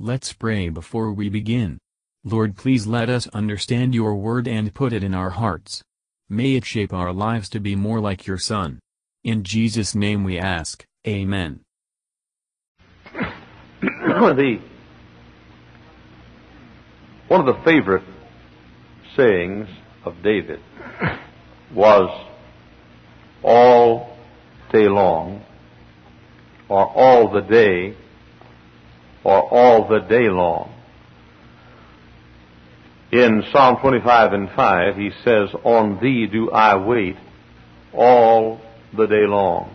Let's pray before we begin. Lord, please let us understand your word and put it in our hearts. May it shape our lives to be more like your Son. In Jesus' name we ask, amen. One of the favorite sayings of David was, all day long, or all the day, or all the day long. In Psalm 25:5, he says, on thee do I wait all the day long.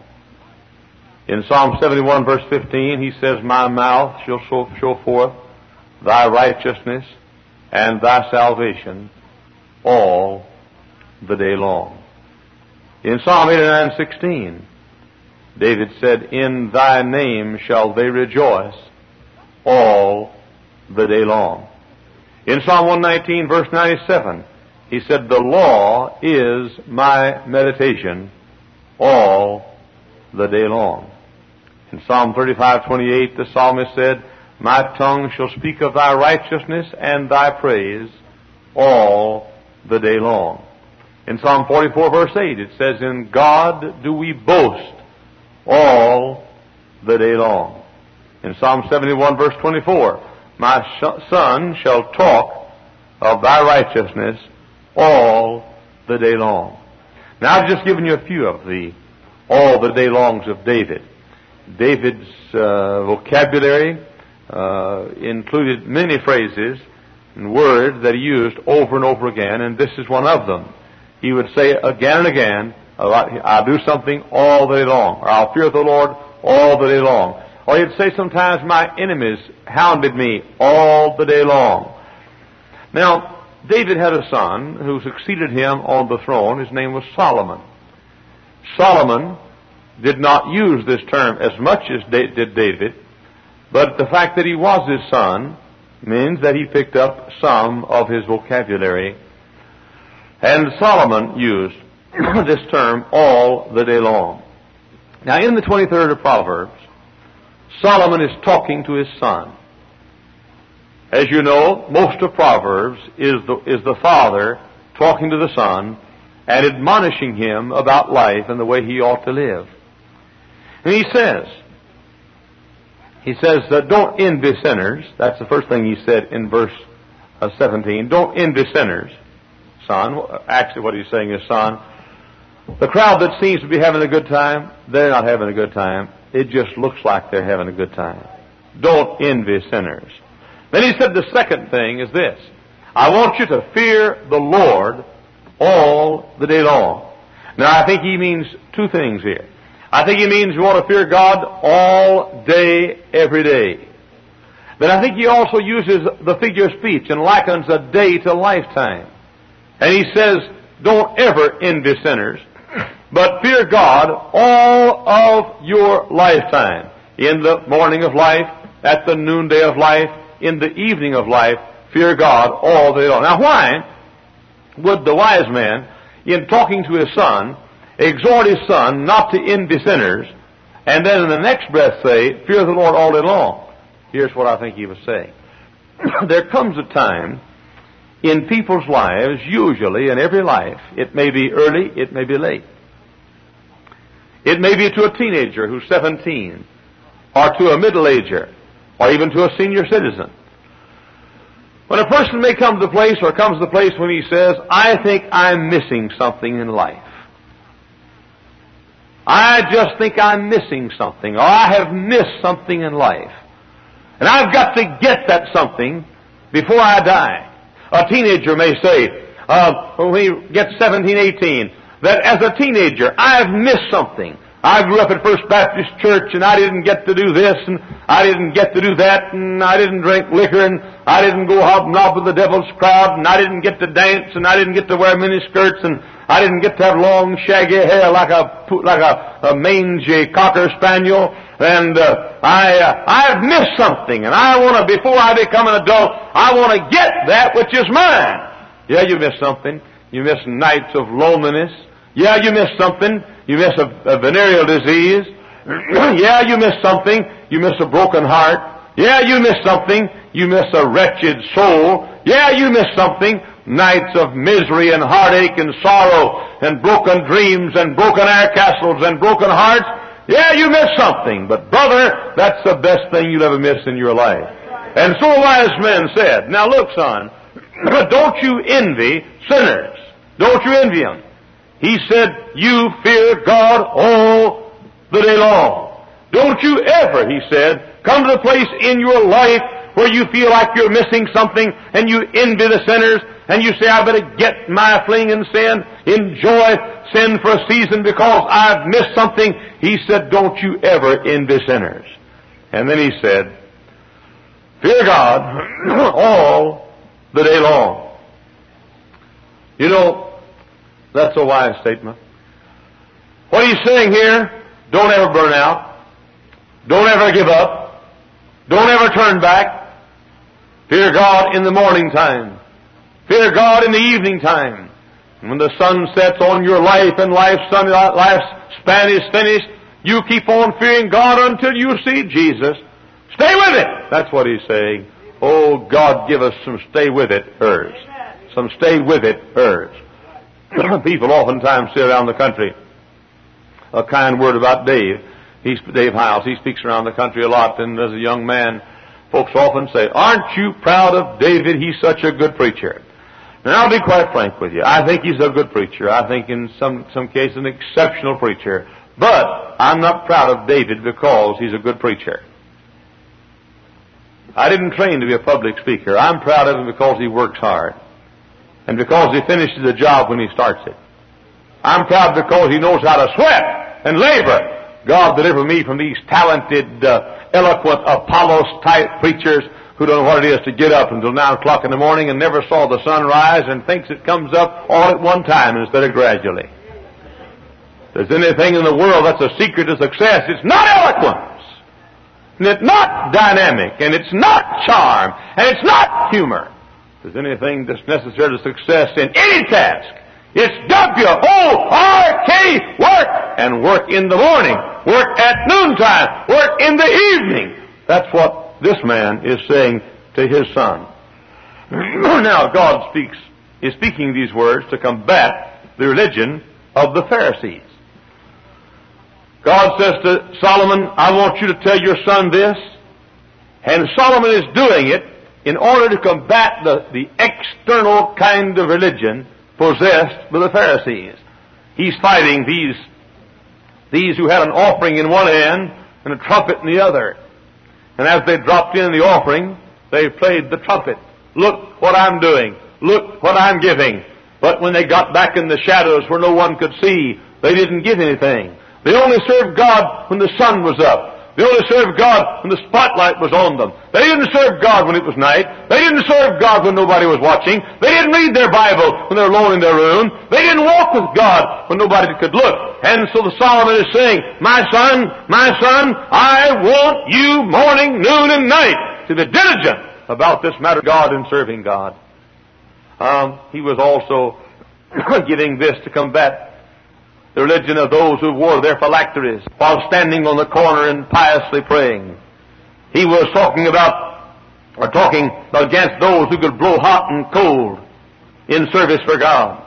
In Psalm 71:15, he says, my mouth shall show forth thy righteousness and thy salvation all the day long. In Psalm 89:16, David said, in thy name shall they rejoice all the day long. In Psalm 119:97, he said, the law is my meditation all the day long. In Psalm 35:28, the psalmist said, my tongue shall speak of thy righteousness and thy praise all the day long. In Psalm 44:8, it says, in God do we boast all the day long. In Psalm 71:24, my son shall talk of thy righteousness all the day long. Now I've just given you a few of the all the day longs of David. David's vocabulary included many phrases and words that he used over and over again, and this is one of them. He would say again and again, I'll do something all the day long, or I'll fear the Lord all the day long. Or he'd say sometimes, my enemies hounded me all the day long. Now, David had a son who succeeded him on the throne. His name was Solomon. Solomon did not use this term as much as did David, but the fact that he was his son means that he picked up some of his vocabulary. And Solomon used this term all the day long. Now, in the 23rd of Proverbs, Solomon is talking to his son. As you know, most of Proverbs is the father talking to the son and admonishing him about life and the way he ought to live. And he says, don't envy sinners. That's the first thing he said in verse 17. Don't envy sinners, son. Actually, what he's saying is, son, the crowd that seems to be having a good time, they're not having a good time. It just looks like they're having a good time. Don't envy sinners. Then he said the second thing is this. I want you to fear the Lord all the day long. Now, I think he means two things here. I think he means you want to fear God all day, every day. Then I think he also uses the figure of speech and likens a day to lifetime. And he says, don't ever envy sinners, but fear God all of your lifetime. In the morning of life, at the noonday of life, in the evening of life, fear God all day long. Now, why would the wise man, in talking to his son, exhort his son not to envy sinners, and then in the next breath say, fear the Lord all day long? Here's what I think he was saying. There comes a time in people's lives, usually in every life, it may be early, it may be late. It may be to a teenager who's 17, or to a middle-ager, or even to a senior citizen. When a person may come to the place, or comes to the place when he says, I think I'm missing something in life. I just think I'm missing something, or I have missed something in life. And I've got to get that something before I die. A teenager may say, when he gets 17, 18, that as a teenager, I've missed something. I grew up at First Baptist Church, and I didn't get to do this, and I didn't get to do that, and I didn't drink liquor, and I didn't go hobnob with the devil's crowd, and I didn't get to dance, and I didn't get to wear miniskirts, and I didn't get to have long, shaggy hair like a mangy cocker spaniel, and I've missed something, and I want to, before I become an adult, I want to get that which is mine. Yeah, you missed something. You missed nights of loneliness. Yeah, you missed something. You missed a venereal disease. Yeah, you missed something. You missed a broken heart. Yeah, you miss something. You miss a wretched soul. Yeah, you miss something. Nights of misery and heartache and sorrow and broken dreams and broken air castles and broken hearts. Yeah, you miss something. But brother, that's the best thing you'll ever miss in your life. And so a wise man said, now look, son, don't you envy sinners. Don't you envy them. He said, you fear God all the day long. Don't you ever, he said, come to the place in your life where you feel like you're missing something and you envy the sinners and you say, I better get my fling in sin, enjoy sin for a season because I've missed something. He said, don't you ever envy sinners. And then he said, fear God all the day long. You know, that's a wise statement. What he's saying here, don't ever burn out. Don't ever give up. Don't ever turn back. Fear God in the morning time. Fear God in the evening time. When the sun sets on your life and life's span is finished, you keep on fearing God until you see Jesus. Stay with it. That's what he's saying. Oh, God, give us some stay with it hers. Some stay with it hers. People oftentimes say around the country a kind word about Dave. He's Dave Hiles. He speaks around the country a lot. And as a young man, folks often say, aren't you proud of David? He's such a good preacher. And I'll be quite frank with you. I think he's a good preacher. I think in some cases an exceptional preacher. But I'm not proud of David because he's a good preacher. I didn't train to be a public speaker. I'm proud of him because he works hard. And because he finishes the job when he starts it. I'm proud because he knows how to sweat and labor. God deliver me from these talented, eloquent, Apollos-type preachers who don't know what it is to get up until 9 o'clock in the morning and never saw the sun rise and thinks it comes up all at one time instead of gradually. If there's anything in the world that's a secret to success, it's not eloquence. And it's not dynamic. And it's not charm. And it's not humor. If there's anything that's necessary to success in any task, it's W-O-R-K, work. And work in the morning, work at noontime, work in the evening. That's what this man is saying to his son. Now, God is speaking these words to combat the religion of the Pharisees. God says to Solomon, I want you to tell your son this. And Solomon is doing it in order to combat the external kind of religion possessed by the Pharisees. He's fighting these who had an offering in one hand and a trumpet in the other. And as they dropped in the offering, they played the trumpet. Look what I'm doing. Look what I'm giving. But when they got back in the shadows where no one could see, they didn't give anything. They only served God when the sun was up. They only served God when the spotlight was on them. They didn't serve God when it was night. They didn't serve God when nobody was watching. They didn't read their Bible when they were alone in their room. They didn't walk with God when nobody could look. And so the Solomon is saying, my son, I want you morning, noon, and night to be diligent about this matter of God and serving God. He was also giving this to combat the religion of those who wore their phylacteries while standing on the corner and piously praying. He was talking against those who could blow hot and cold in service for God.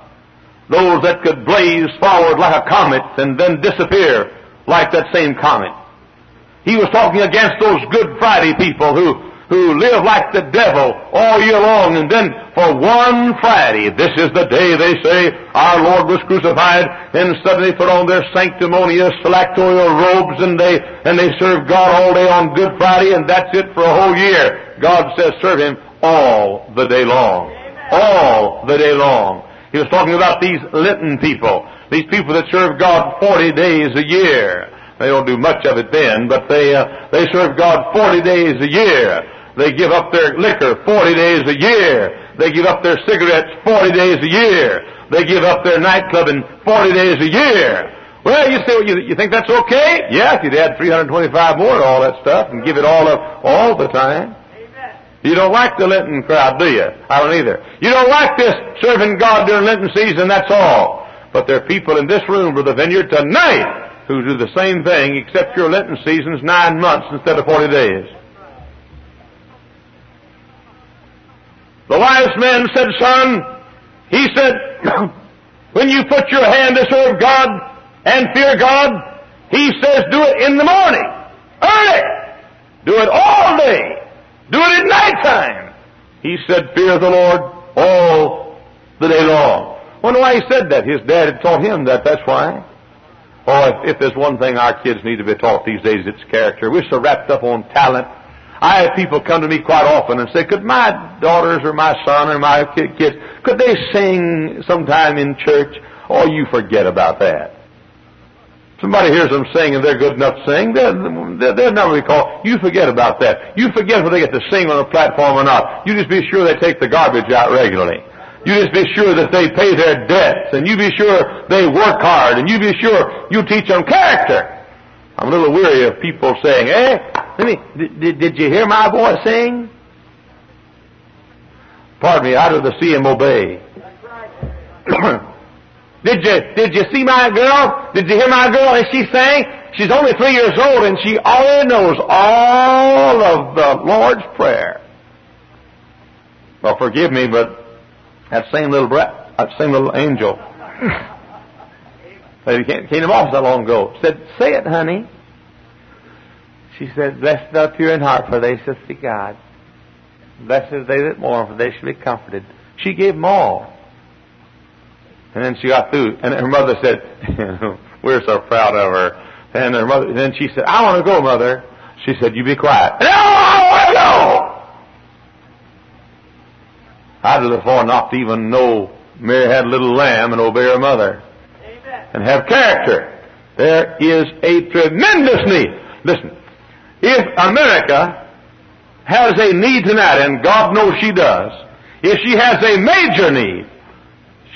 Those that could blaze forward like a comet and then disappear like that same comet. He was talking against those Good Friday people who live like the devil all year long, and then for one Friday, this is the day they say our Lord was crucified, and suddenly put on their sanctimonious phylacterial robes, and they serve God all day on Good Friday, and that's it for a whole year. God says serve Him all the day long. Amen. All the day long. He was talking about these Lenten people, these people that serve God 40 days a year. They don't do much of it then, but they serve God 40 days a year. They give up their liquor 40 days a year. They give up their cigarettes 40 days a year. They give up their nightclubbing 40 days a year. Well, you say, you think that's okay? Yeah, if you'd add 325 more to all that stuff and give it all up all the time. Amen. You don't like the Lenten crowd, do you? I don't either. You don't like this serving God during Lenten season, that's all. But there are people in this room, Brother Vineyard, tonight who do the same thing, except your Lenten season's 9 months instead of 40 days. The wise man said, son, he said, when you put your hand to serve God and fear God, he says, do it in the morning, early. Do it all day. Do it at nighttime. He said, fear the Lord all the day long. Wonder why he said that. His dad had taught him that. That's why. Oh, if there's one thing our kids need to be taught these days, it's character. We're so wrapped up on talent. I have people come to me quite often and say, could my daughters or my son or my kids, could they sing sometime in church? Oh, you forget about that. Somebody hears them sing and they're good enough to sing, they'll never be called. You forget about that. You forget whether they get to sing on a platform or not. You just be sure they take the garbage out regularly. You just be sure that they pay their debts, and you be sure they work hard, and you be sure you teach them character. I'm a little weary of people saying, hey, did you hear my boy sing? Pardon me, out of the sea and obey. That's right. Did you see my girl? Did you hear my girl? And she sang. She's only 3 years old, and she already knows all of the Lord's Prayer. Well, forgive me, but that same little angel came to my office not long ago. Said, say it, honey. She said, blessed are the pure in heart, for they shall see God. Blessed are they that mourn, for they shall be comforted. She gave them all. And then she got through, and her mother said, we're so proud of her. And her mother, and then she said, I want to go, Mother. She said, you be quiet. No, I want to go! I'd have thought not to even know Mary had a little lamb and obey her mother. Amen. And have character. There is a tremendous need. Listen, if America has a need tonight, and God knows she does, if she has a major need,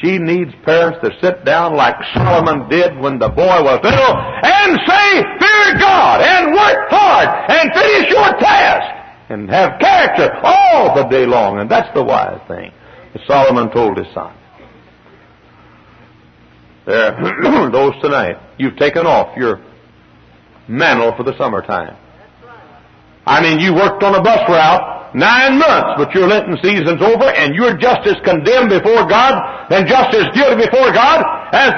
she needs parents to sit down like Solomon did when the boy was little and say, fear God, and work hard, and finish your task, and have character all the day long. And that's the wise thing that Solomon told his son. There are those tonight, you've taken off your mantle for the summertime. I mean, you worked on a bus route 9 months, but your Lenten season's over, and you're just as condemned before God and just as guilty before God as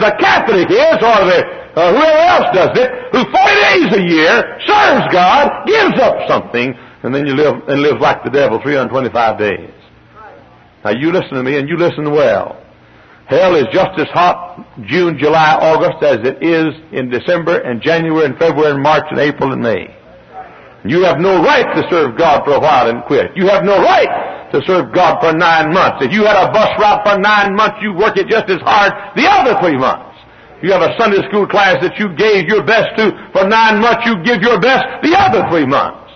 the Catholic is, or whoever else does it, who 40 days a year serves God, gives up something, and then you live and live like the devil 325 days. Now you listen to me, and you listen well. Hell is just as hot June, July, August as it is in December and January and February and March and April and May. You have no right to serve God for a while and quit. You have no right to serve God for 9 months. If you had a bus route for 9 months, you work it just as hard the other 3 months. If you have a Sunday school class that you gave your best to for 9 months, you give your best the other 3 months.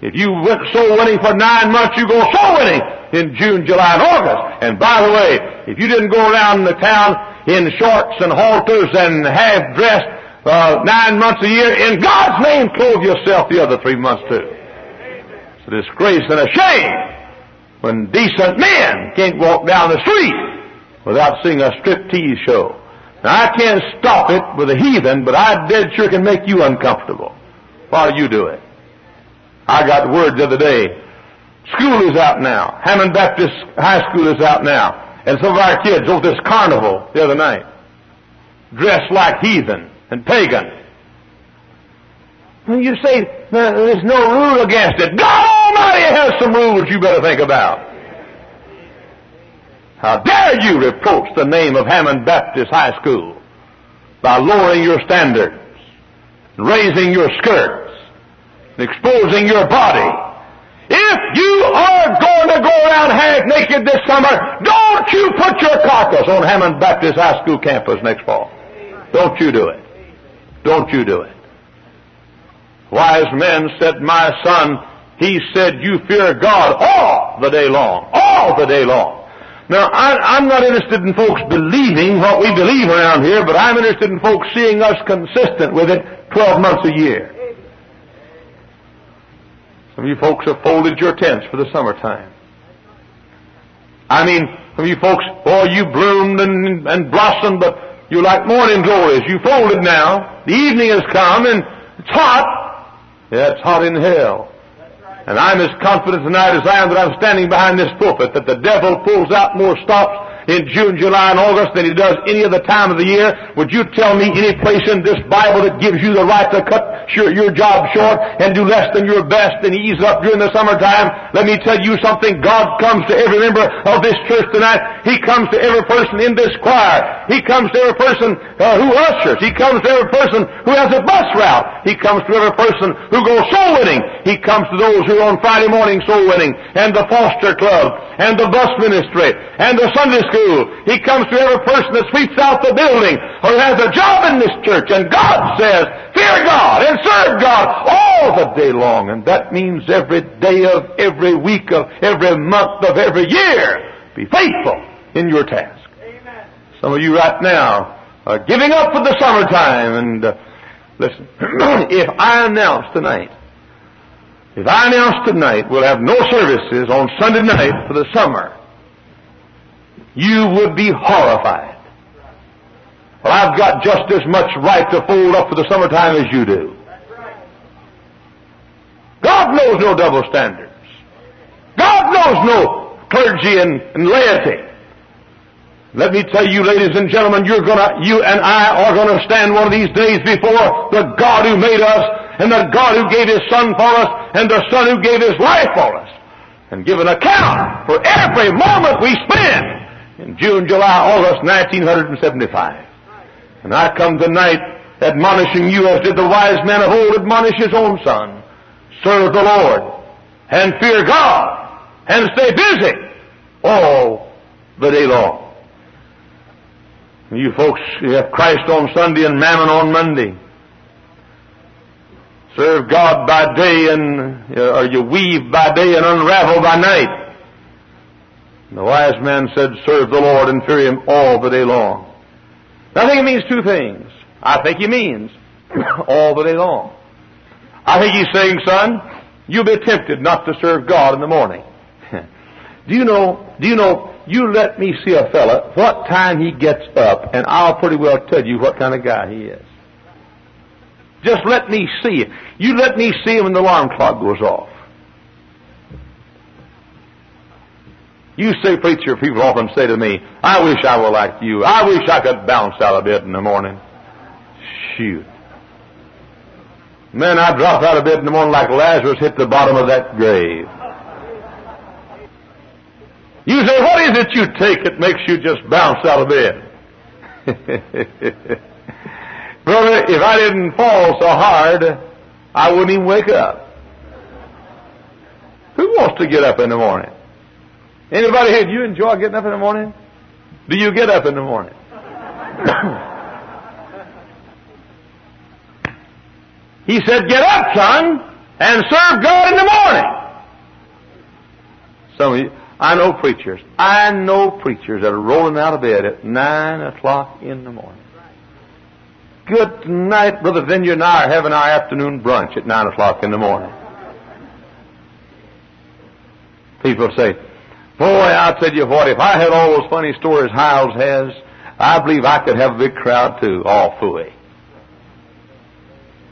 If you went soul winning for 9 months, you go soul winning in June, July, and August. And by the way, if you didn't go around the town in shorts and halters and half-dressed 9 months a year, in God's name, clothe yourself the other 3 months too. It's a disgrace and a shame when decent men can't walk down the street without seeing a striptease show. Now, I can't stop it with a heathen, but I dead sure can make you uncomfortable while you do it. I got word the other day. School is out now. Hammond Baptist High School is out now. And some of our kids went to this carnival the other night, dressed like heathen and pagan. And you say, there's no rule against it. God Almighty has some rules you better think about. How dare you reproach the name of Hammond Baptist High School by lowering your standards, raising your skirts, and exposing your body. If you are going to go around half-naked this summer, don't you put your carcass on Hammond Baptist High School campus next fall. Don't you do it. Don't you do it. Wise men said, my son, he said, you fear God all the day long. All the day long. Now, I'm not interested in folks believing what we believe around here, but I'm interested in folks seeing us consistent with it 12 months a year. Some of you folks have folded your tents for the summertime. I mean, some of you folks, oh, you bloomed and blossomed, but you're like morning glories. You folded now. The evening has come, and it's hot. Yeah, it's hot in hell. Right. And I'm as confident tonight as I am that I'm standing behind this pulpit that the devil pulls out more stops in June, July, and August than he does any other time of the year. Would you tell me any place in this Bible that gives you the right to cut your job short and do less than your best and ease up during the summertime? Let me tell you something. God comes to every member of this church tonight. He comes to every person in this choir. He comes to every person who ushers. He comes to every person who has a bus route. He comes to every person who goes soul winning. He comes to those who are on Friday morning soul winning, and the foster club, and the bus ministry, and the Sunday school. He comes to every person that sweeps out the building or has a job in this church. And God says, fear God and serve God all the day long. And that means every day of every week of every month of every year. Be faithful in your task. Amen. Some of you right now are giving up for the summertime. And listen, if I announce tonight we'll have no services on Sunday night for the summer, you would be horrified. Well, I've got just as much right to fold up for the summertime as you do. God knows no double standards. God knows no clergy and laity. Let me tell you, ladies and gentlemen, you and I are gonna stand one of these days before the God who made us, and the God who gave His Son for us, and the Son who gave His life for us, and give an account for every moment we spend in June, July, August, 1975. And I come tonight admonishing you as did the wise man of old admonish his own son. Serve the Lord and fear God and stay busy all the day long. You folks, you have Christ on Sunday and Mammon on Monday. Serve God by day or you weave by day and unravel by night. The wise man said, serve the Lord and fear Him all the day long. Now, I think it means two things. I think he means all the day long. I think he's saying, son, you'll be tempted not to serve God in the morning. Do you know, you let me see a fella what time he gets up, and I'll pretty well tell you what kind of guy he is. Just let me see him. You let me see him when the alarm clock goes off. You say, preacher, people often say to me, I wish I were like you. I wish I could bounce out of bed in the morning. Shoot. Man, I drop out of bed in the morning like Lazarus hit the bottom of that grave. You say, what is it you take that makes you just bounce out of bed? Brother, if I didn't fall so hard, I wouldn't even wake up. Who wants to get up in the morning? Anybody here, do you enjoy getting up in the morning? Do you get up in the morning? He said, get up, son, and serve God in the morning. Some of you, I know preachers that are rolling out of bed at 9 o'clock in the morning. Good night, brother. Then you and I are having our afternoon brunch at 9 o'clock in the morning. People say, boy, I'll tell you what, if I had all those funny stories Hiles has, I believe I could have a big crowd too. All phooey.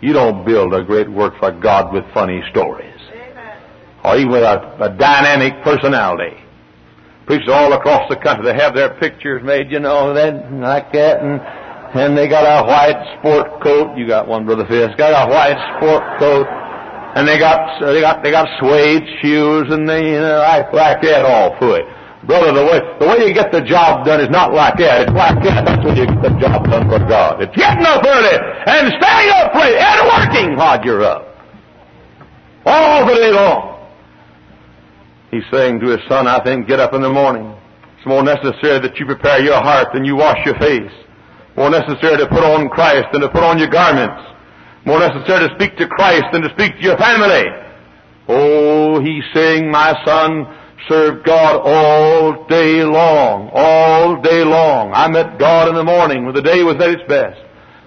You don't build a great work for God with funny stories. Amen. Or even with a dynamic personality. Preachers all across the country, they have their pictures made, you know, and like that, and they got a white sport coat. You got one, Brother Fisk. Got a white sport coat. And they got suede shoes, and they, you know, like that all for it. Brother, the way you get the job done is not like that. It's like that. That's when you get the job done for God. It's getting up early and staying up late and working while you're up. All the day long. He's saying to his son, I think, get up in the morning. It's more necessary that you prepare your heart than you wash your face. More necessary to put on Christ than to put on your garments. More necessary to speak to Christ than to speak to your family. Oh, he's saying, my son, serve God all day long, all day long. I met God in the morning when the day was at its best.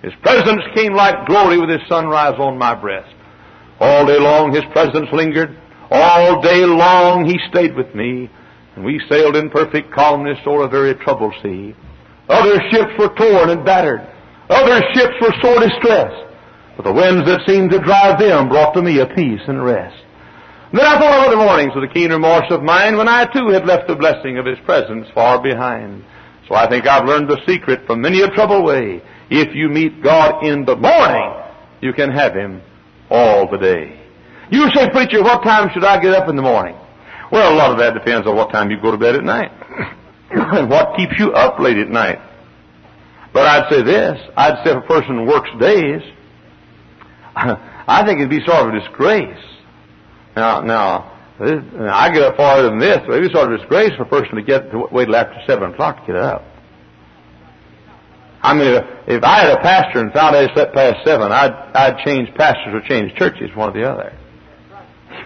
His presence came like glory with His sunrise on my breast. All day long His presence lingered. All day long He stayed with me. And we sailed in perfect calmness o'er a very troubled sea. Other ships were torn and battered. Other ships were sore distressed. But the winds that seemed to drive them brought to me a peace and rest. Then I thought of other mornings with a keen remorse of mine when I too had left the blessing of His presence far behind. So I think I've learned the secret from many a troubled way. If you meet God in the morning, you can have Him all the day. You say, preacher, what time should I get up in the morning? Well, a lot of that depends on what time you go to bed at night and what keeps you up late at night. But I'd say this. I'd say if a person works days, I think it'd be sort of a disgrace. Now, I get up farther than this, but it'd be sort of a disgrace for a person to wait till after 7 o'clock to get up. I mean, if I had a pastor and found I slept past 7, I'd change pastors or change churches, one or the other.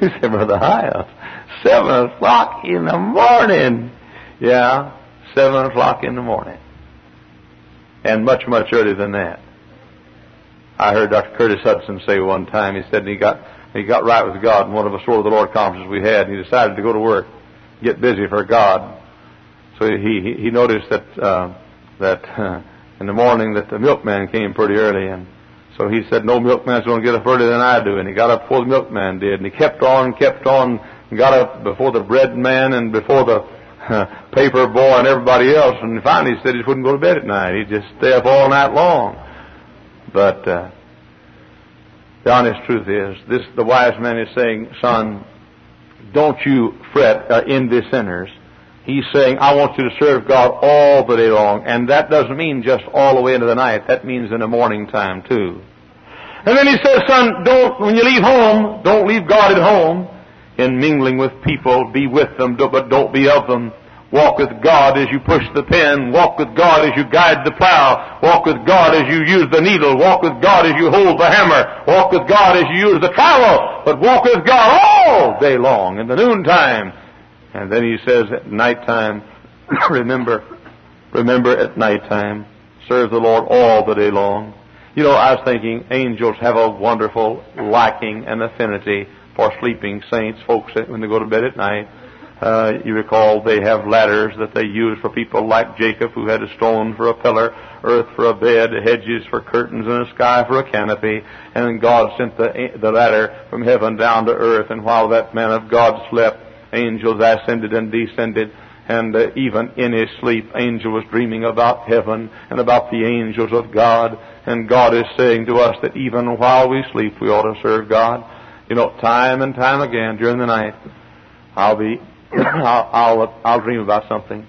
You say, Brother Hiles, 7 o'clock in the morning. Yeah, 7 o'clock in the morning. And much, much earlier than that. I heard Dr. Curtis Hutson say one time, he said he got right with God in one of the Sword of the Lord conferences we had, and he decided to go to work, get busy for God. So he noticed that in the morning that the milkman came pretty early, and so he said, no milkman's going to get up earlier than I do, and he got up before the milkman did, and he kept on, and got up before the bread man and before the paper boy and everybody else, and finally he said he just wouldn't go to bed at night. He'd just stay up all night long. But the honest truth is, the wise man is saying, son, don't you fret in the sinners. He's saying, I want you to serve God all the day long. And that doesn't mean just all the way into the night. That means in the morning time, too. And then he says, son, when you leave home, don't leave God at home. In mingling with people, be with them, but don't be of them. Walk with God as you push the pen. Walk with God as you guide the plow. Walk with God as you use the needle. Walk with God as you hold the hammer. Walk with God as you use the trowel. But walk with God all day long in the noontime. And then he says at nighttime, remember at nighttime, serve the Lord all the day long. You know, I was thinking angels have a wonderful liking and affinity for sleeping saints, folks, when they go to bed at night. You recall they have ladders that they use for people like Jacob, who had a stone for a pillar, earth for a bed, hedges for curtains, and a sky for a canopy. And God sent the ladder from heaven down to earth. And while that man of God slept, angels ascended and descended. And even in his sleep, angel was dreaming about heaven and about the angels of God. And God is saying to us that even while we sleep, we ought to serve God. You know, time and time again during the night, I'll dream about something,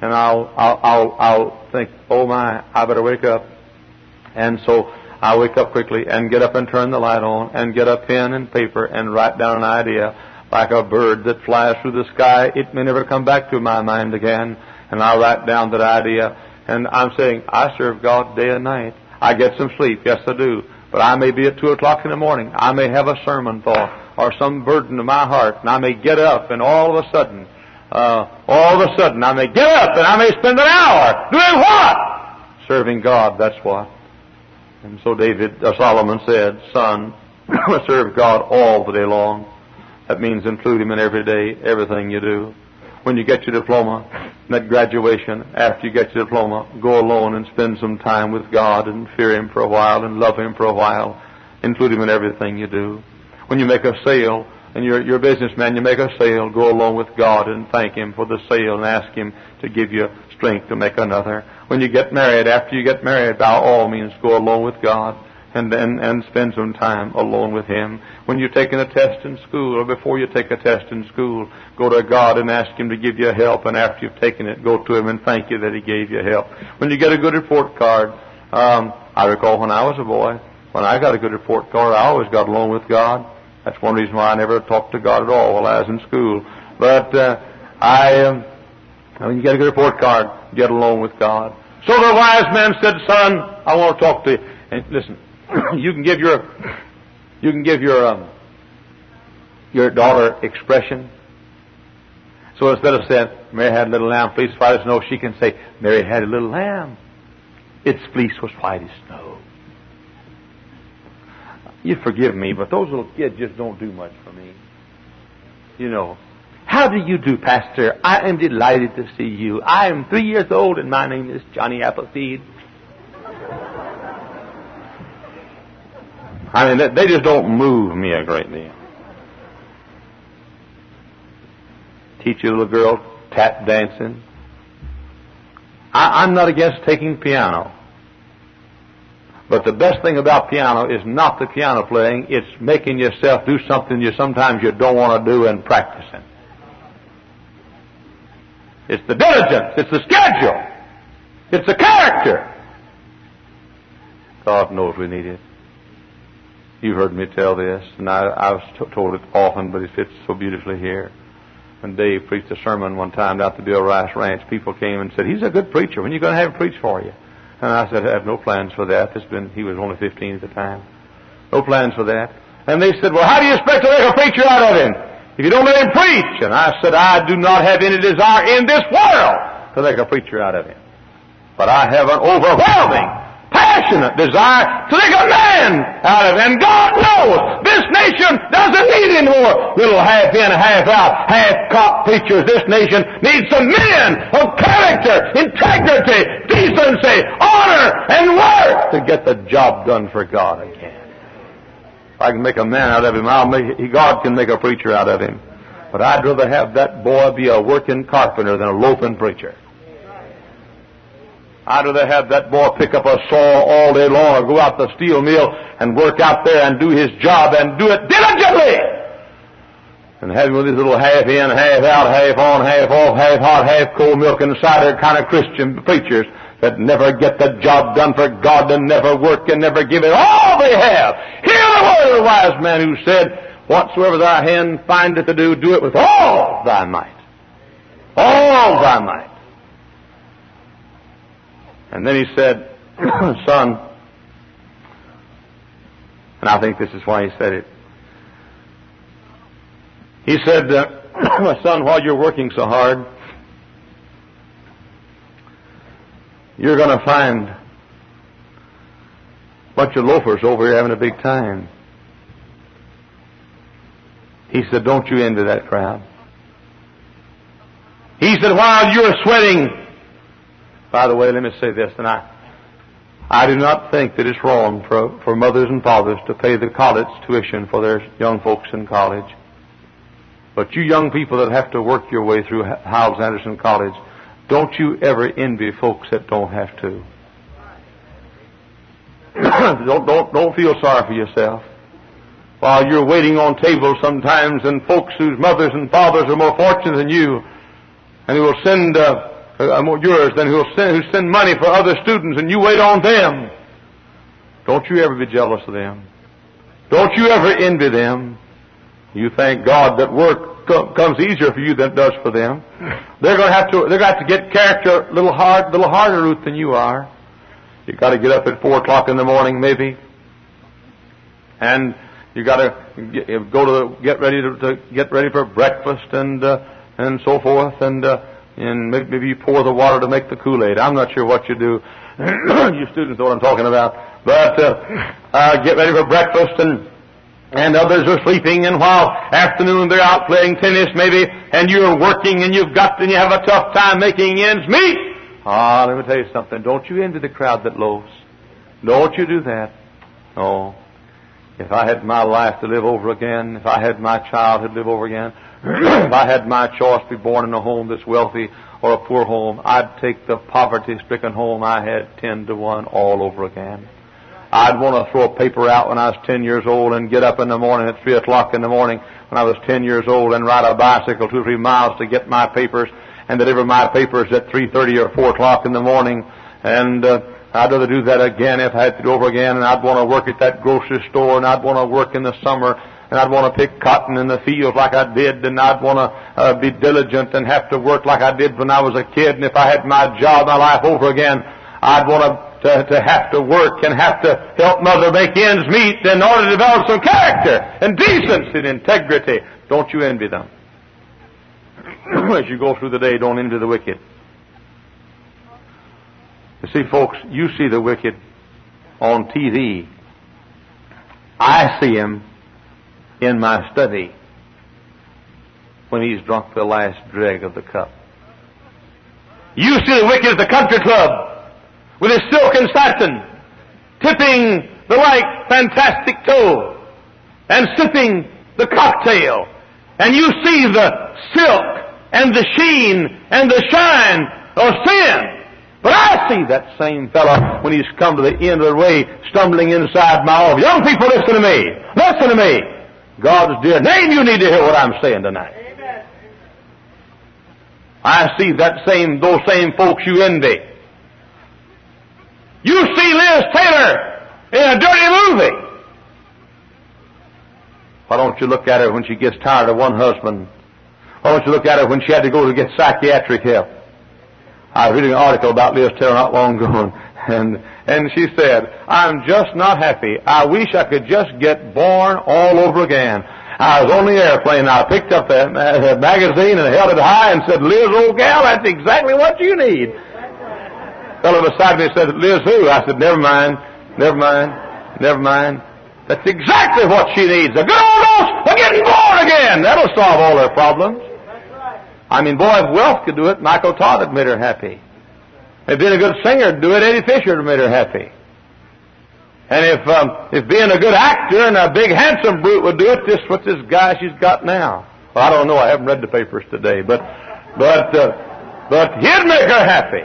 and I'll think, oh my, I better wake up. And so I wake up quickly and get up and turn the light on and get a pen and paper and write down an idea. Like a bird that flies through the sky, it may never come back to my mind again. And I'll write down that idea. And I'm saying, I serve God day and night. I get some sleep, yes I do. But I may be at 2 o'clock in the morning. I may have a sermon thought or some burden to my heart, and I may get up, and all of a sudden, I may get up, and I may spend an hour doing what? Serving God. That's what. And so Solomon said, "Son, serve God all the day long." That means include Him in every day, everything you do. When you get your diploma, at graduation, after you get your diploma, go alone and spend some time with God and fear Him for a while and love Him for a while. Include Him in everything you do. When you make a sale, and you're a businessman, you make a sale, go along with God and thank Him for the sale and ask Him to give you strength to make another. When you get married, after you get married, by all means, go along with God and spend some time alone with Him. When you're taking a test in school, or before you take a test in school, go to God and ask Him to give you help, and after you've taken it, go to Him and thank you that He gave you help. When you get a good report card, I recall when I was a boy, when I got a good report card, I always got along with God. That's one reason why I never talked to God at all while I was in school. But when you get a good report card, get along with God. So the wise man said, "Son, I want to talk to you." And listen, you can give your daughter expression. So instead of saying, "Mary had a little lamb, fleece white as snow," she can say, "Mary had a little lamb. Its fleece was white as snow." You forgive me, but those little kids just don't do much for me. You know, "How do you do, Pastor? I am delighted to see you. I am 3 years old and my name is Johnny Appleseed." I mean, they just don't move me a great deal. teach your little girl tap dancing. I'm not against taking piano. But the best thing about piano is not the piano playing. It's making yourself do something you sometimes don't want to do and practicing. It's the diligence. It's the schedule. It's the character. God knows we need it. You've heard me tell this, and I've told it often, but it fits so beautifully here. When Dave preached a sermon one time down at the Bill Rice Ranch, people came and said, "He's a good preacher. When are you going to have him preach for you?" And I said, "I have no plans for that." He was only 15 at the time. No plans for that. And they said, "Well, how do you expect to make a preacher out of him if you don't let him preach?" And I said, "I do not have any desire in this world to make a preacher out of him. But I have an overwhelming, passionate desire to make a man out of him. And God knows this nation doesn't need any more little half in, half out, half-cocked preachers. This nation needs some men of character, integrity, decency, honor, and work to get the job done for God again. If I can make a man out of him, God can make a preacher out of him. But I'd rather have that boy be a working carpenter than a loafing preacher. I'd rather have that boy pick up a saw all day long or go out to the steel mill and work out there and do his job and do it diligently. And having with his little half in, half out, half on, half off, half hot, half cold milk and cider kind of Christian preachers that never get the job done for God and never work and never give it all they have. Hear the word of the wise man who said, "Whatsoever thy hand findeth to do, do it with all thy might." All thy might. And then he said, "Son," and I think this is why he said it. He said, "My son, while you're working so hard, you're going to find a bunch of loafers over here having a big time." He said, "Don't you enter that crowd." He said, "While you're sweating..." By the way, let me say this, and I do not think that it's wrong for mothers and fathers to pay the college tuition for their young folks in college. But you young people that have to work your way through Howells-Anderson College, don't you ever envy folks that don't have to. Don't feel sorry for yourself. While you're waiting on tables sometimes, and folks whose mothers and fathers are more fortunate than you, and who will send who send money for other students, and you wait on them. Don't you ever be jealous of them. Don't you ever envy them. You thank God that work comes easier for you than it does for them. They're going to get character a little harder route than you are. You got to get up at 4 o'clock in the morning maybe, and you got to get ready for breakfast and so forth, and maybe you pour the water to make the Kool-Aid. I'm not sure what you do. You students know what I'm talking about. But get ready for breakfast and others are sleeping, and while afternoon they're out playing tennis maybe, and you're working and you have a tough time making ends meet. Let me tell you something. Don't you envy the crowd that loafs. Don't you do that. Oh, if I had my life to live over again, if I had my childhood to live over again, if I had my choice to be born in a home that's wealthy or a poor home, I'd take the poverty-stricken home I had 10-1 all over again. I'd want to throw a paper out when I was 10 years old and get up in the morning at 3 o'clock in the morning when I was 10 years old and ride a bicycle 2 or 3 miles to get my papers and deliver my papers at 3:30 or 4 o'clock in the morning. And I'd rather do that again if I had to do over again. And I'd want to work at that grocery store, and I'd want to work in the summer, and I'd want to pick cotton in the fields like I did, and I'd want to be diligent and have to work like I did when I was a kid. And if I had my job, my life over again, I'd want to have to work and have to help mother make ends meet in order to develop some character and decency and integrity. Don't you envy them. As you go through the day, don't envy the wicked. You see, folks, you see the wicked on TV. I see him in my study when he's drunk the last dreg of the cup. You see the wicked at the country club with his silken satin, tipping the like fantastic toe, and sipping the cocktail. And you see the silk and the sheen and the shine of sin. But I see that same fellow when he's come to the end of the way, stumbling inside my office. Young people, listen to me. Listen to me. God's dear name, you need to hear what I'm saying tonight. Amen. I see that same, those same folks you envy. You see Liz Taylor in a dirty movie. Why don't you look at her when she gets tired of one husband? Why don't you look at her when she had to go to get psychiatric help? I was reading an article about Liz Taylor not long ago, and she said, I'm just not happy. I wish I could just get born all over again. I was on the airplane, and I picked up that magazine and held it high and said, Liz, old gal, that's exactly what you need. A fellow beside me said, Liz who? I said, never mind. That's exactly what she needs. A good old dose of getting born again. That'll solve all her problems. I mean, boy, if wealth could do it, Michael Todd would make her happy. If being a good singer would do it, Eddie Fisher would make her happy. And if being a good actor and a big handsome brute would do it, this what this guy she's got now. Well, I don't know. I haven't read the papers today, but he'd make her happy.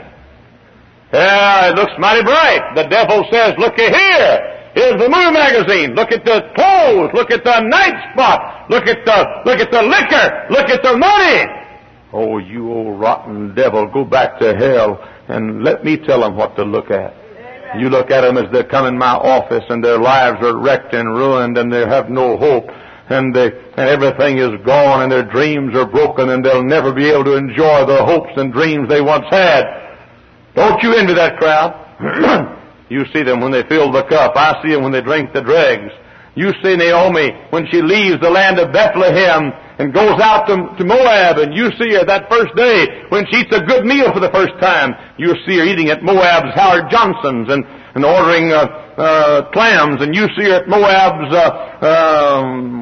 Yeah, it looks mighty bright. The devil says, "Looky here. Here's the movie magazine. Look at the clothes. Look at the night spot. Look at the liquor. Look at the money." Oh, you old rotten devil, go back to hell and let me tell them what to look at. Amen. You look at them as they come in my office and their lives are wrecked and ruined and they have no hope and everything is gone and their dreams are broken and they'll never be able to enjoy the hopes and dreams they once had. Don't you envy that crowd. You see them when they fill the cup. I see them when they drink the dregs. You see Naomi when she leaves the land of Bethlehem and goes out to Moab, and you see her that first day when she eats a good meal for the first time. You see her eating at Moab's Howard Johnson's and ordering clams, and you see her at Moab's,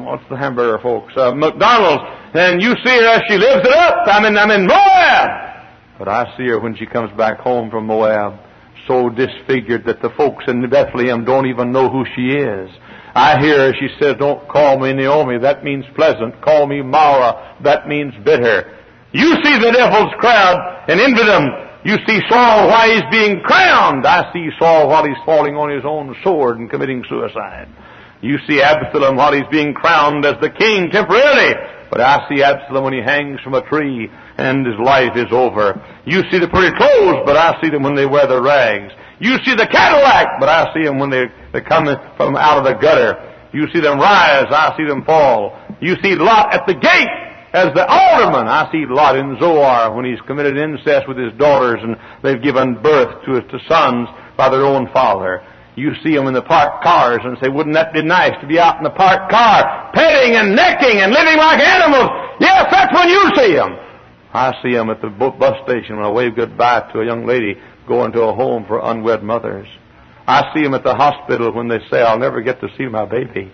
what's the hamburger, folks? McDonald's. And you see her as she lives it up. I'm in Moab. But I see her when she comes back home from Moab, so disfigured that the folks in Bethlehem don't even know who she is. I hear her, she says, don't call me Naomi, that means pleasant. Call me Mara, that means bitter. You see the devil's crowd and envy them. You see Saul while he's being crowned. I see Saul while he's falling on his own sword and committing suicide. You see Absalom while he's being crowned as the king temporarily. But I see Absalom when he hangs from a tree and his life is over. You see the pretty clothes, but I see them when they wear the rags. You see the Cadillac, but I see them when they come from out of the gutter. You see them rise, I see them fall. You see Lot at the gate as the alderman. I see Lot in Zoar when he's committed incest with his daughters and they've given birth to sons by their own father. You see them in the parked cars and say, wouldn't that be nice to be out in the parked car, petting and necking and living like animals? Yes, that's when you see them. I see them at the bus station when I wave goodbye to a young lady going to a home for unwed mothers. I see them at the hospital when they say, I'll never get to see my baby.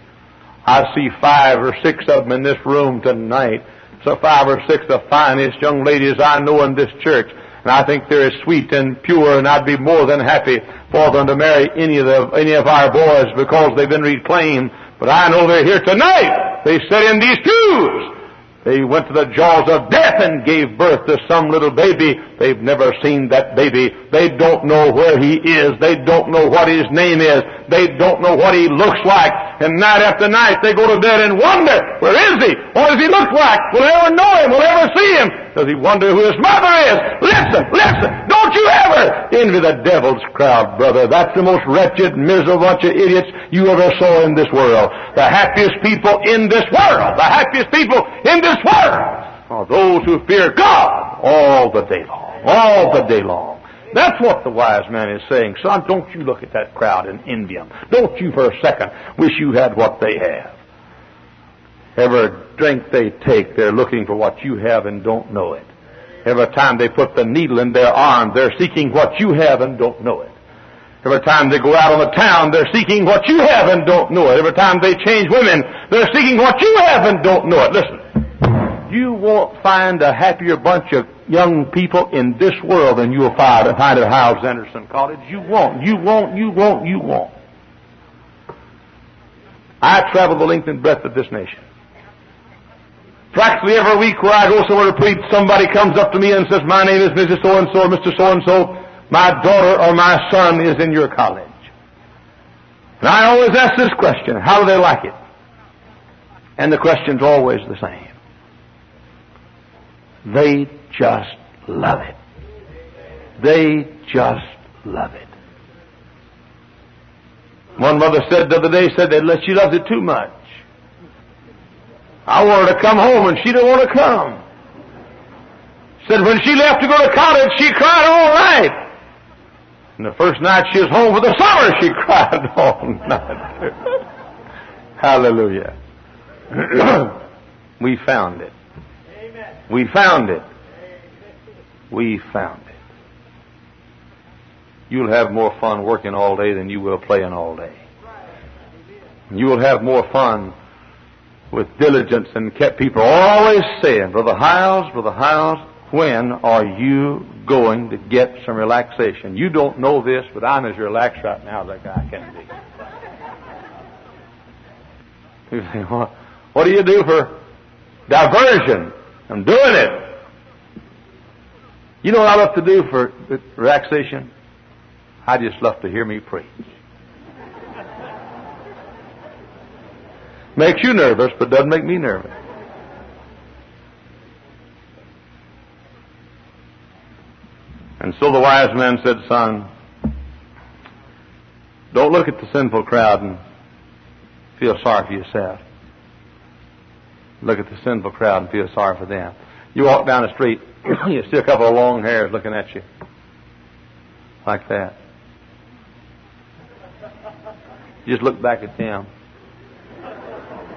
I see 5 or 6 of them in this room tonight. So 5 or 6 of the finest young ladies I know in this church. And I think they're as sweet and pure, and I'd be more than happy for them to marry any of our boys because they've been reclaimed. But I know they're here tonight. They sit in these pews. They went to the jaws of death and gave birth to some little baby. They've never seen that baby. They don't know where he is. They don't know what his name is. They don't know what he looks like. And night after night they go to bed and wonder, where is he? What does he look like? Will I ever know him? Will I ever see him? Does he wonder who his mother is? Listen. Don't you ever envy the devil's crowd, brother. That's the most wretched, miserable bunch of idiots you ever saw in this world. The happiest people in this world are those who fear God all the day long. That's what the wise man is saying. Son, don't you look at that crowd and envy them. Don't you for a second wish you had what they have. Every drink they take, they're looking for what you have and don't know it. Every time they put the needle in their arm, they're seeking what you have and don't know it. Every time they go out on the town, they're seeking what you have and don't know it. Every time they change women, they're seeking what you have and don't know it. Listen, you won't find a happier bunch of young people in this world than you'll find at Hyles-Anderson College. You won't. I travel the length and breadth of this nation. Practically every week where I go somewhere to preach, somebody comes up to me and says, my name is Mrs. So-and-so, or Mr. So-and-so. My daughter or my son is in your college. And I always ask this question, how do they like it? And the question's always the same. They just love it. They just love it. One mother said the other day, she loves it too much. I wanted to come home and she didn't want to come. Said when she left to go to college, she cried all night. And the first night she was home for the summer, she cried all night. Hallelujah. We found it. We found it. We found it. You'll have more fun working all day than you will playing all day. You will have more fun with diligence and kept people always saying, Brother Hiles, when are you going to get some relaxation? You don't know this, but I'm as relaxed right now as I can be. You say, what do you do for diversion? I'm doing it. You know what I love to do for relaxation? I just love to hear me preach. Makes you nervous, but doesn't make me nervous. And so the wise man said, son, don't look at the sinful crowd and feel sorry for yourself. Look at the sinful crowd and feel sorry for them. You walk down the street, you see a couple of long hairs looking at you like that. You just look back at them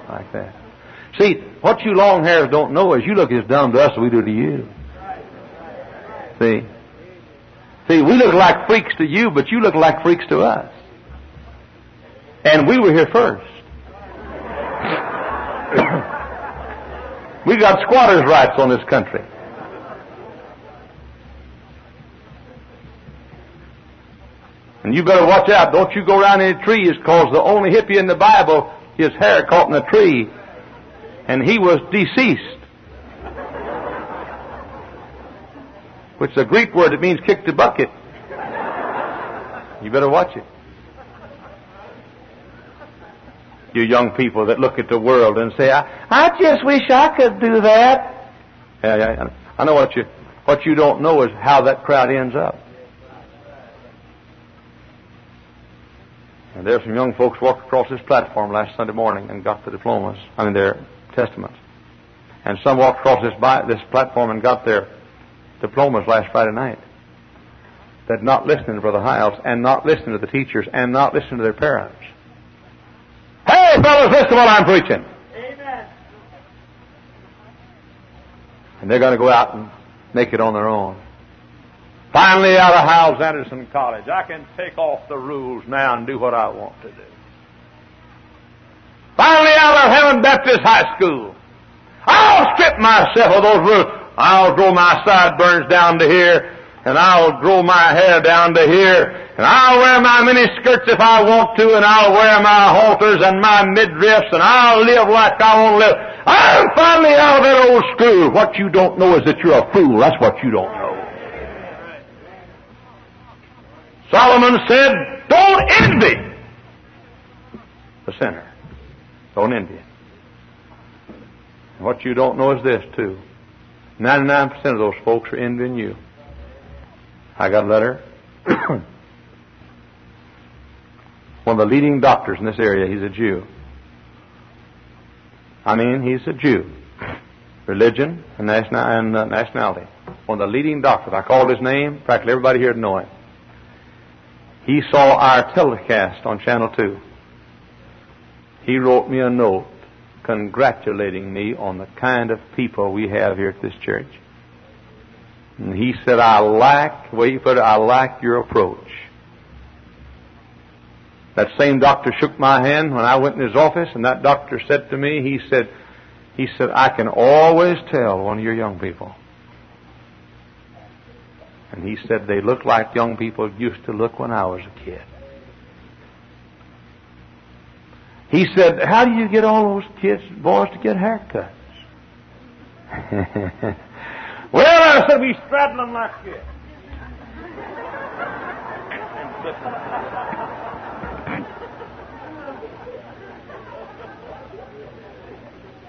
like that. See, what you long hairs don't know is you look as dumb to us as we do to you. See, we look like freaks to you, but you look like freaks to us. And we were here first. We got squatters' rights on this country. And you better watch out. Don't you go around any trees, because the only hippie in the Bible, his hair caught in a tree, and he was deceased. Which is a Greek word that means kick the bucket. You better watch it. You young people that look at the world and say, I just wish I could do that. Yeah. I know what you don't know is how that crowd ends up. And there's some young folks walked across this platform last Sunday morning and got their testaments. And some walked across this platform and got their diplomas last Friday night. That not listening to Brother Hiles, and not listening to the teachers, and not listening to their parents. Hey, fellas, listen to what I'm preaching. Amen. And they're going to go out and make it on their own. Finally out of Howells-Anderson College, I can take off the rules now and do what I want to do. Finally out of Hammond Baptist High School, I'll strip myself of those rules. I'll grow my sideburns down to here, and I'll grow my hair down to here, and I'll wear my miniskirts if I want to, and I'll wear my halters and my midriffs, and I'll live like I want to live. I'm finally out of that old school. What you don't know is that you're a fool. That's what you don't know. Solomon said, don't envy the sinner. Don't envy him. What you don't know is this, too. 99% of those folks are envying you. I got a letter. One of the leading doctors in this area, he's a Jew. He's a Jew. Religion and nationality. One of the leading doctors. I called his name. Practically everybody here knows him. He saw our telecast on Channel 2. He wrote me a note congratulating me on the kind of people we have here at this church. And he said, I like your approach. That same doctor shook my hand when I went in his office, and that doctor said to me, he said, I can always tell one of your young people. And he said, they look like young people used to look when I was a kid. He said, how do you get all those kids, boys, to get haircuts? Well, I said, we straddle them like this.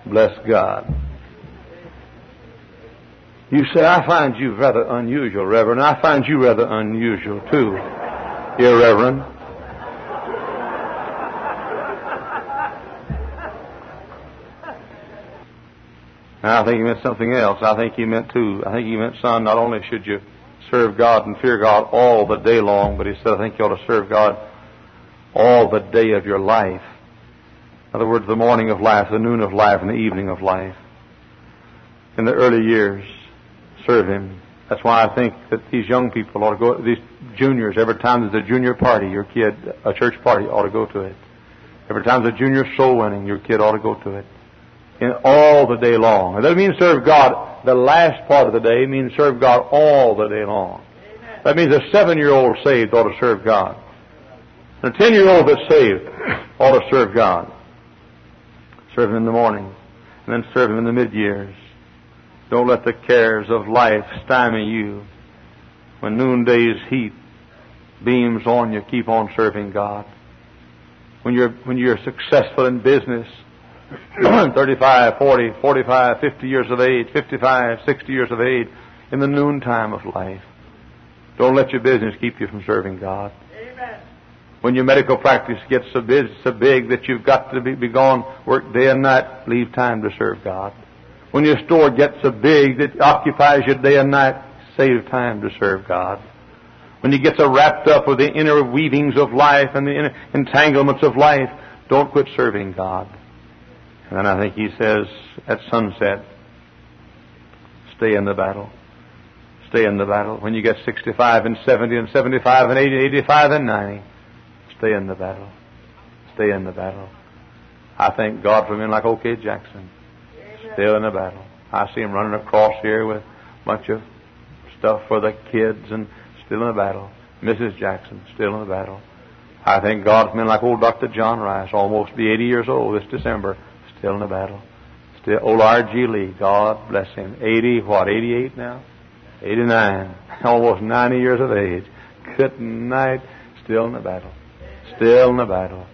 Bless God. You say, I find you rather unusual, Reverend. I find you rather unusual, too, Reverend. I think he meant something else. I think he meant, son, not only should you serve God and fear God all the day long, but he said, I think you ought to serve God all the day of your life. In other words, the morning of life, the noon of life, and the evening of life. In the early years, serve Him. That's why I think that these young people ought to go, these juniors, every time there's a junior party, your kid, a church party, ought to go to it. Every time there's a junior soul winning, your kid ought to go to it. And all the day long. It doesn't mean serve God the last part of the day. It means serve God all the day long. Amen. That means a 7-year-old saved ought to serve God. And a 10-year-old that's saved ought to serve God. Serve Him in the morning. And then serve Him in the mid-years. Don't let the cares of life stymie you. When noonday's heat beams on you, keep on serving God. When you're successful in business, 35, 40, 45, 50 years of age, 55, 60 years of age, in the noontime of life, don't let your business keep you from serving God. Amen. When your medical practice gets so big that you've got to be gone, work day and night, leave time to serve God. When your store gets so big that it occupies you day and night, save time to serve God. When you get so wrapped up with the inner weavings of life and the inner entanglements of life, don't quit serving God. And then I think he says, at sunset, stay in the battle. Stay in the battle. When you get 65 and 70 and 75 and 80 and 85 and 90, stay in the battle. Stay in the battle. I thank God for men like O.K. Jackson. Still in the battle. I see him running across here with a bunch of stuff for the kids and still in the battle. Mrs. Jackson, still in the battle. I thank God for men like old Dr. John Rice, almost be 80 years old this December. Still in the battle. Still, old R.G. Lee, God bless him. 88 now? 89. Almost 90 years of age. Good night. Still in the battle. Still in the battle.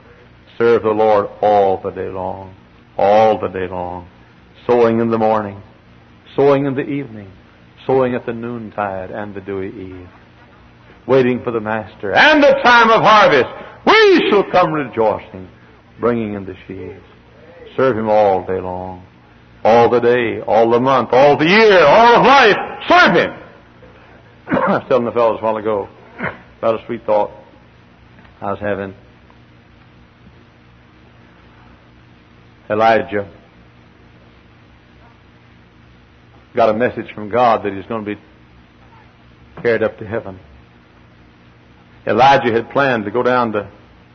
Serve the Lord all the day long. All the day long. Sowing in the morning. Sowing in the evening. Sowing at the noontide and the dewy eve. Waiting for the Master. And the time of harvest. We shall come rejoicing. Bringing in the sheaves. Serve Him all day long, all the day, all the month, all the year, all of life. Serve Him. I was telling the fellows a while ago about a sweet thought I was having. Elijah got a message from God that he's going to be carried up to heaven. Elijah had planned to go down to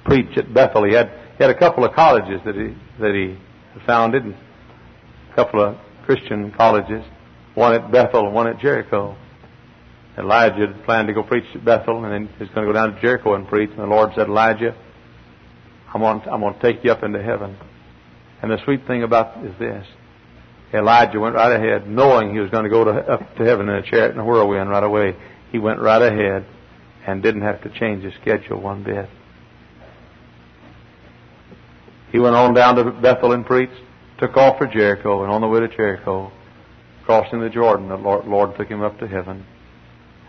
preach at Bethel. He had a couple of colleges that he founded, and a couple of Christian colleges, one at Bethel and one at Jericho. Elijah had planned to go preach at Bethel, and then he's going to go down to Jericho and preach. And the Lord said, Elijah, I'm going to take you up into heaven. And the sweet thing about is this. Elijah went right ahead, knowing he was going to go up to heaven in a chariot and a whirlwind right away. He went right ahead and didn't have to change his schedule one bit. He went on down to Bethel and preached, took off for Jericho, and on the way to Jericho, crossing the Jordan, the Lord took him up to heaven.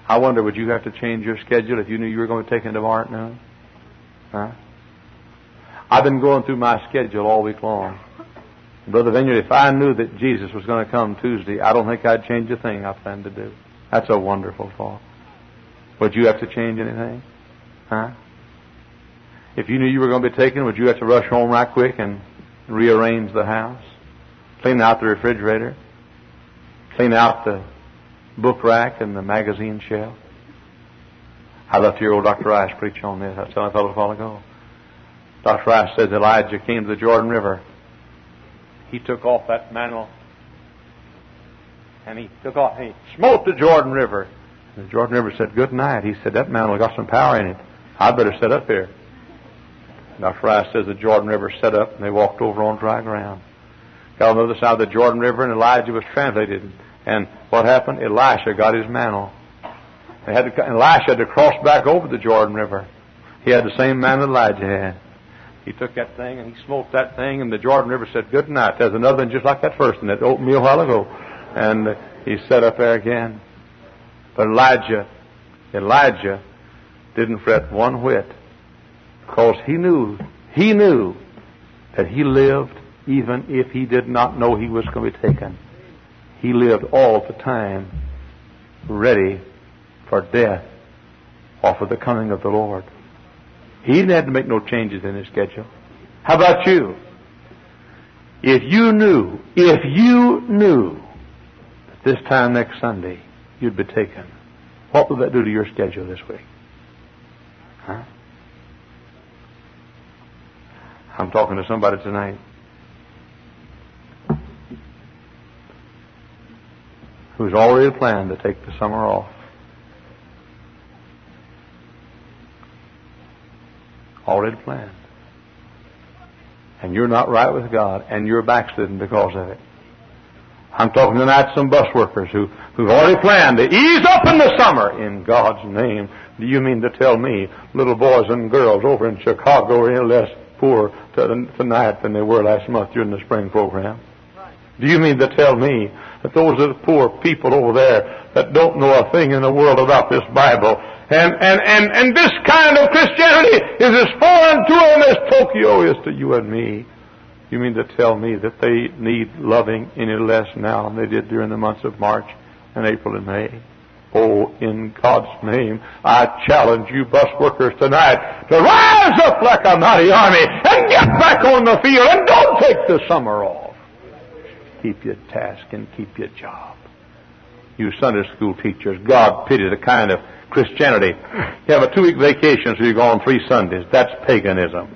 I wonder, would you have to change your schedule if you knew you were going to take him tomorrow at noon? Huh? I've been going through my schedule all week long. Brother Vineyard, if I knew that Jesus was going to come Tuesday, I don't think I'd change a thing I planned to do. That's a wonderful thought. Would you have to change anything? Huh? If you knew you were going to be taken, would you have to rush home right quick and rearrange the house? Clean out the refrigerator? Clean out the book rack and the magazine shelf? I left your old Dr. Rice preach on this. I was telling a fellow a while ago. Dr. Rice says Elijah came to the Jordan River. He took off that mantle and he smote the Jordan River. And the Jordan River said, good night. He said, that mantle got some power in it. I'd better set up here. Dr. Rice says the Jordan River set up and they walked over on dry ground. got on the other side of the Jordan River, and Elijah was translated. And what happened? Elisha got his mantle. Elisha had to cross back over the Jordan River. He had the same mantle Elijah had. He took that thing and he smoked that thing, and the Jordan River said, "Good night. There's another one just like that first one that opened me a while ago." And he set up there again. But Elijah didn't fret one whit, because he knew that he lived even if he did not know he was going to be taken. He lived all the time ready for death or for the coming of the Lord. He didn't have to make no changes in his schedule. How about you? If you knew that this time next Sunday you'd be taken, what would that do to your schedule this week? Huh? I'm talking to somebody tonight who's already planned to take the summer off. Already planned. And you're not right with God, and you're backslidden because of it. I'm talking tonight to some bus workers who've already planned to ease up in the summer. In God's name, do you mean to tell me little boys and girls over in Chicago are any less poor tonight than they were last month during the spring program? Do you mean to tell me that those are the poor people over there that don't know a thing in the world about this Bible? And this kind of Christianity is as foreign to them as Tokyo is to you and me. You mean to tell me that they need loving any less now than they did during the months of March and April and May? Oh, in God's name, I challenge you bus workers tonight to rise up like a mighty army and get back on the field, and don't take the summer off. Keep your task and keep your job. You Sunday school teachers, God pity the kind of Christianity. You have a 2-week vacation, so you go on 3 Sundays. That's paganism.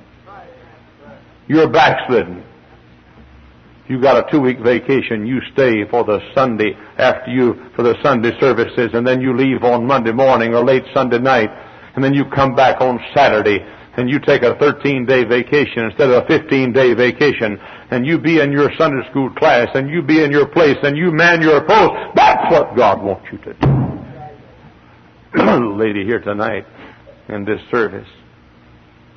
You're backslidden. You got a 2-week vacation. You stay for the Sunday for the Sunday services, and then you leave on Monday morning or late Sunday night, and then you come back on Saturday, and you take a 13-day vacation instead of a 15-day vacation, and you be in your Sunday school class, and you be in your place, and you man your post. That's what God wants you to do. Lady here tonight in this service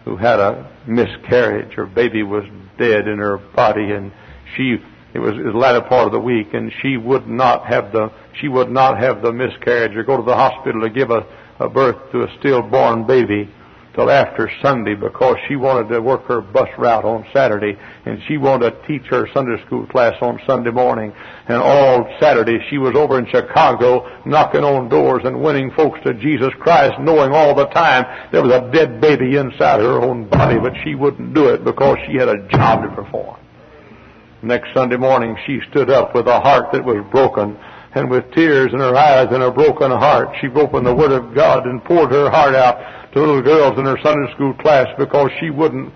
who had a miscarriage. Her baby was dead in her body, and it was the latter part of the week, and she would not have the miscarriage or go to the hospital to give a birth to a stillborn baby till after Sunday, because she wanted to work her bus route on Saturday, and she wanted to teach her Sunday school class on Sunday morning. And all Saturday she was over in Chicago knocking on doors and winning folks to Jesus Christ, knowing all the time there was a dead baby inside her own body, but she wouldn't do it because she had a job to perform. Next Sunday morning she stood up with a heart that was broken, and with tears in her eyes and a broken heart, she opened the Word of God and poured her heart out to little girls in her Sunday school class, because she wouldn't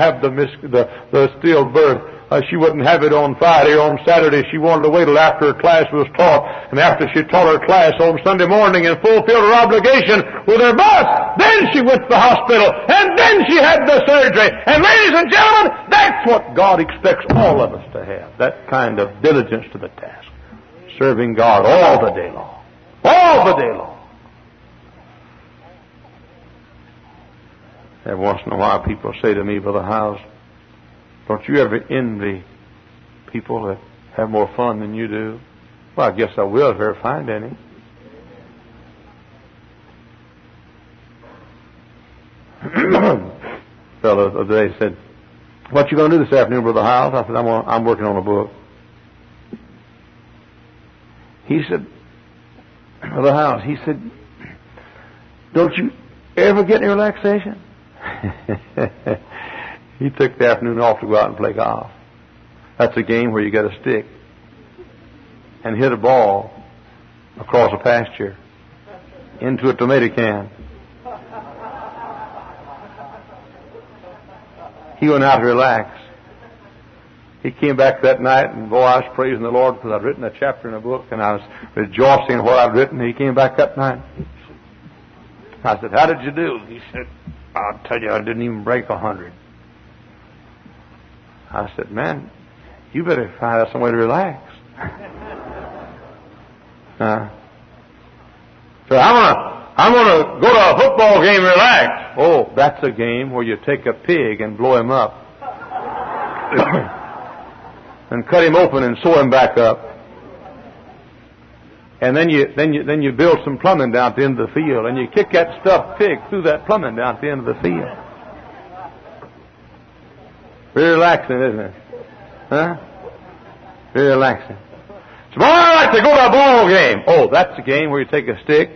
have the stillbirth. She wouldn't have it on Friday or on Saturday. She wanted to wait till after her class was taught, and after she taught her class on Sunday morning and fulfilled her obligation with her bus, then she went to the hospital, and then she had the surgery. And ladies and gentlemen, that's what God expects all of us to have, that kind of diligence to the task, serving God all the day long. All the day long. Every once in a while people say to me, "Brother Hiles, don't you ever envy people that have more fun than you do?" Well, I guess I will if I ever find any. Fellow the other day said, "What you going to do this afternoon, Brother Hiles?" I said, I'm working on a book." He said, "Brother Hiles," he said, "don't you ever get any relaxation?" He took the afternoon off to go out and play golf. That's a game where you got a stick and hit a ball across a pasture into a tomato can. He went out to relax. He came back that night, and boy, I was praising the Lord because I'd written a chapter in a book, and I was rejoicing in what I'd written. He came back that night. I said, "How did you do?" He said, "I'll tell you, I didn't even break 100. I said, "Man, you better find out some way to relax. So I'm gonna go to a football game and relax. Oh, that's a game where you take a pig and blow him up and cut him open and sew him back up. And then you build some plumbing down at the end of the field, and you kick that stuffed pig through that plumbing down at the end of the field. Very relaxing, isn't it? Huh? Very relaxing. Tomorrow I like to go to a ball game. Oh, that's a game where you take a stick,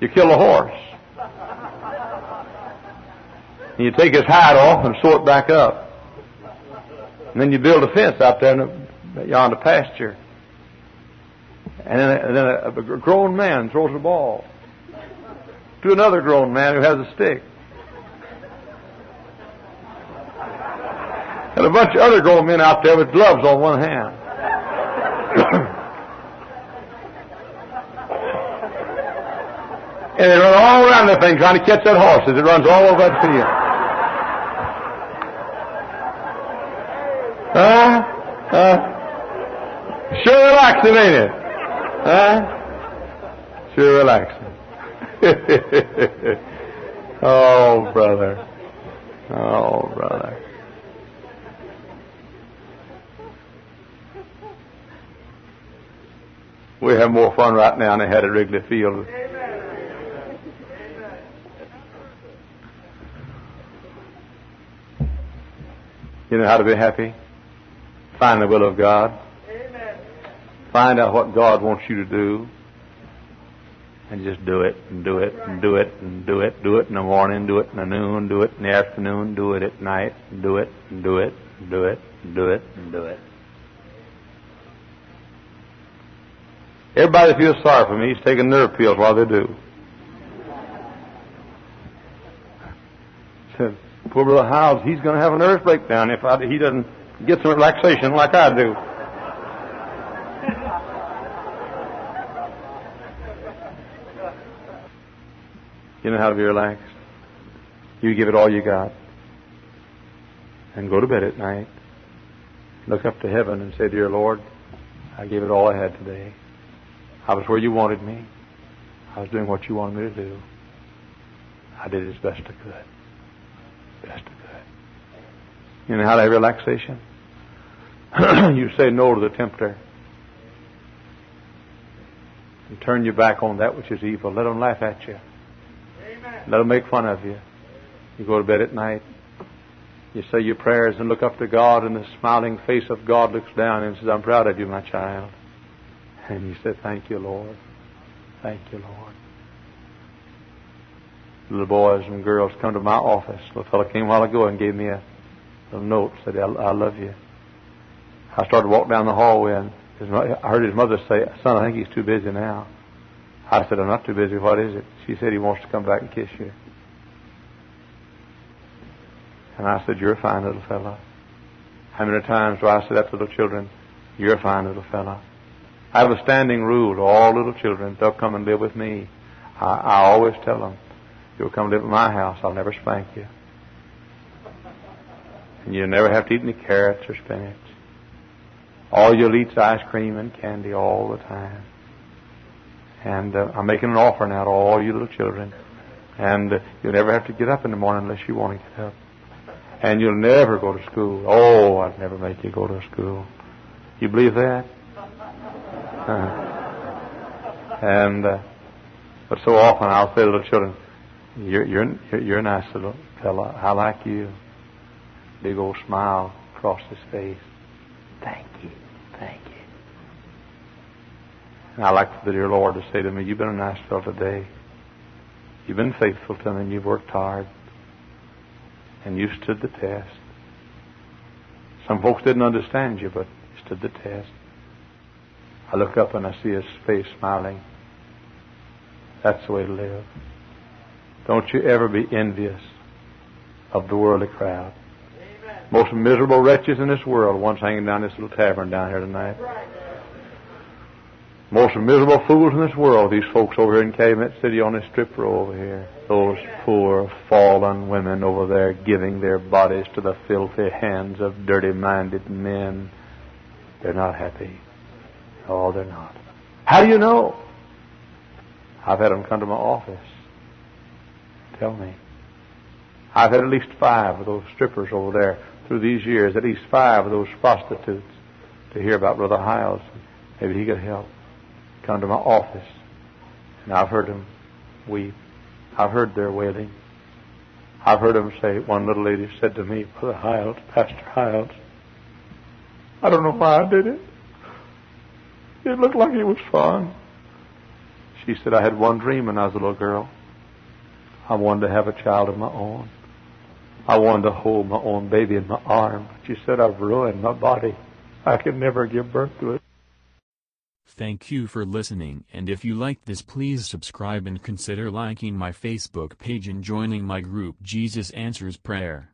you kill a horse, and you take his hide off and sew it back up. And then you build a fence out there beyond the pasture. And then a grown man throws a ball to another grown man who has a stick. And a bunch of other grown men out there with gloves on one hand. And they run all around that thing trying to catch that horse as it runs all over that field. Sure relaxing, ain't it? Sure relaxing. Oh, brother. We have more fun right now than they had at Wrigley Field. Amen. You know how to be happy? Find the will of God. Amen. Find out what God wants you to do. And just do it, and do it, and do it, and do it. Do it in the morning, do it in the noon, do it in the afternoon, do it at night. Do it, and do it, and do it, and do it, and do it. Everybody feels sorry for me. He's taking nerve pills while they do. I said, poor Brother Hiles, he's going to have a nervous breakdown if he doesn't get some relaxation like I do. You know how to be relaxed? You give it all you got. And go to bed at night. Look up to heaven and say, Dear Lord, I gave it all I had today. I was where you wanted me. I was doing what you wanted me to do. I did it as best I could. Best I could. You know how to have relaxation? You say no to the tempter. And turn your back on that which is evil. Let them laugh at you. Amen. Let them make fun of you. You go to bed at night. You say your prayers and look up to God, and the smiling face of God looks down and says, I'm proud of you, my child. And you said, Thank you, Lord. Thank you, Lord. Little boys and girls come to my office. A little fellow came a while ago and gave me a little note, said, I love you. I started to walk down the hallway, and I heard his mother say, Son, I think he's too busy now. I said, I'm not too busy. What is it? She said, He wants to come back and kiss you. And I said, You're a fine little fellow. How many times do I say that to little children? You're a fine little fellow. I have a standing rule to all little children. They'll come and live with me. I always tell them, you'll come live at my house. I'll never spank you. And you'll never have to eat any carrots or spinach. All you'll eat's ice cream and candy all the time. And I'm making an offer now to all you little children. And you'll never have to get up in the morning unless you want to get up. And you'll never go to school. Oh, I'd never make you go to school. You believe that? But so often I'll say to little children, you're a nice little fella. I like you. Big old smile across his face. Thank you. Thank you. And I like for the dear Lord to say to me, you've been a nice fellow today. You've been faithful to me, and you've worked hard. And you stood the test. Some folks didn't understand you, but you stood the test. I look up and I see his face smiling. That's the way to live. Don't you ever be envious of the worldly crowd. Amen. Most miserable wretches in this world. One's hanging down this little tavern down here tonight. Right. Most miserable fools in this world, these folks over here in Calumet City on this strip row over here. Those poor, fallen women over there giving their bodies to the filthy hands of dirty-minded men. They're not happy. No, they're not. How do you know? I've had them come to my office. Tell me. I've had at least 5 of those strippers over there through these years, at least 5 of those prostitutes, to hear about Brother Hiles. Maybe he could help. Come to my office. And I've heard them weep. I've heard their wailing. I've heard them say, one little lady said to me, Brother Hiles, Pastor Hiles, I don't know why I did it. It looked like it was fun. She said, I had one dream when I was a little girl. I wanted to have a child of my own. I wanted to hold my own baby in my arms. She said, I've ruined my body. I can never give birth to it. Thank you for listening, and if you liked this, please subscribe and consider liking my Facebook page and joining my group Jesus Answers Prayer.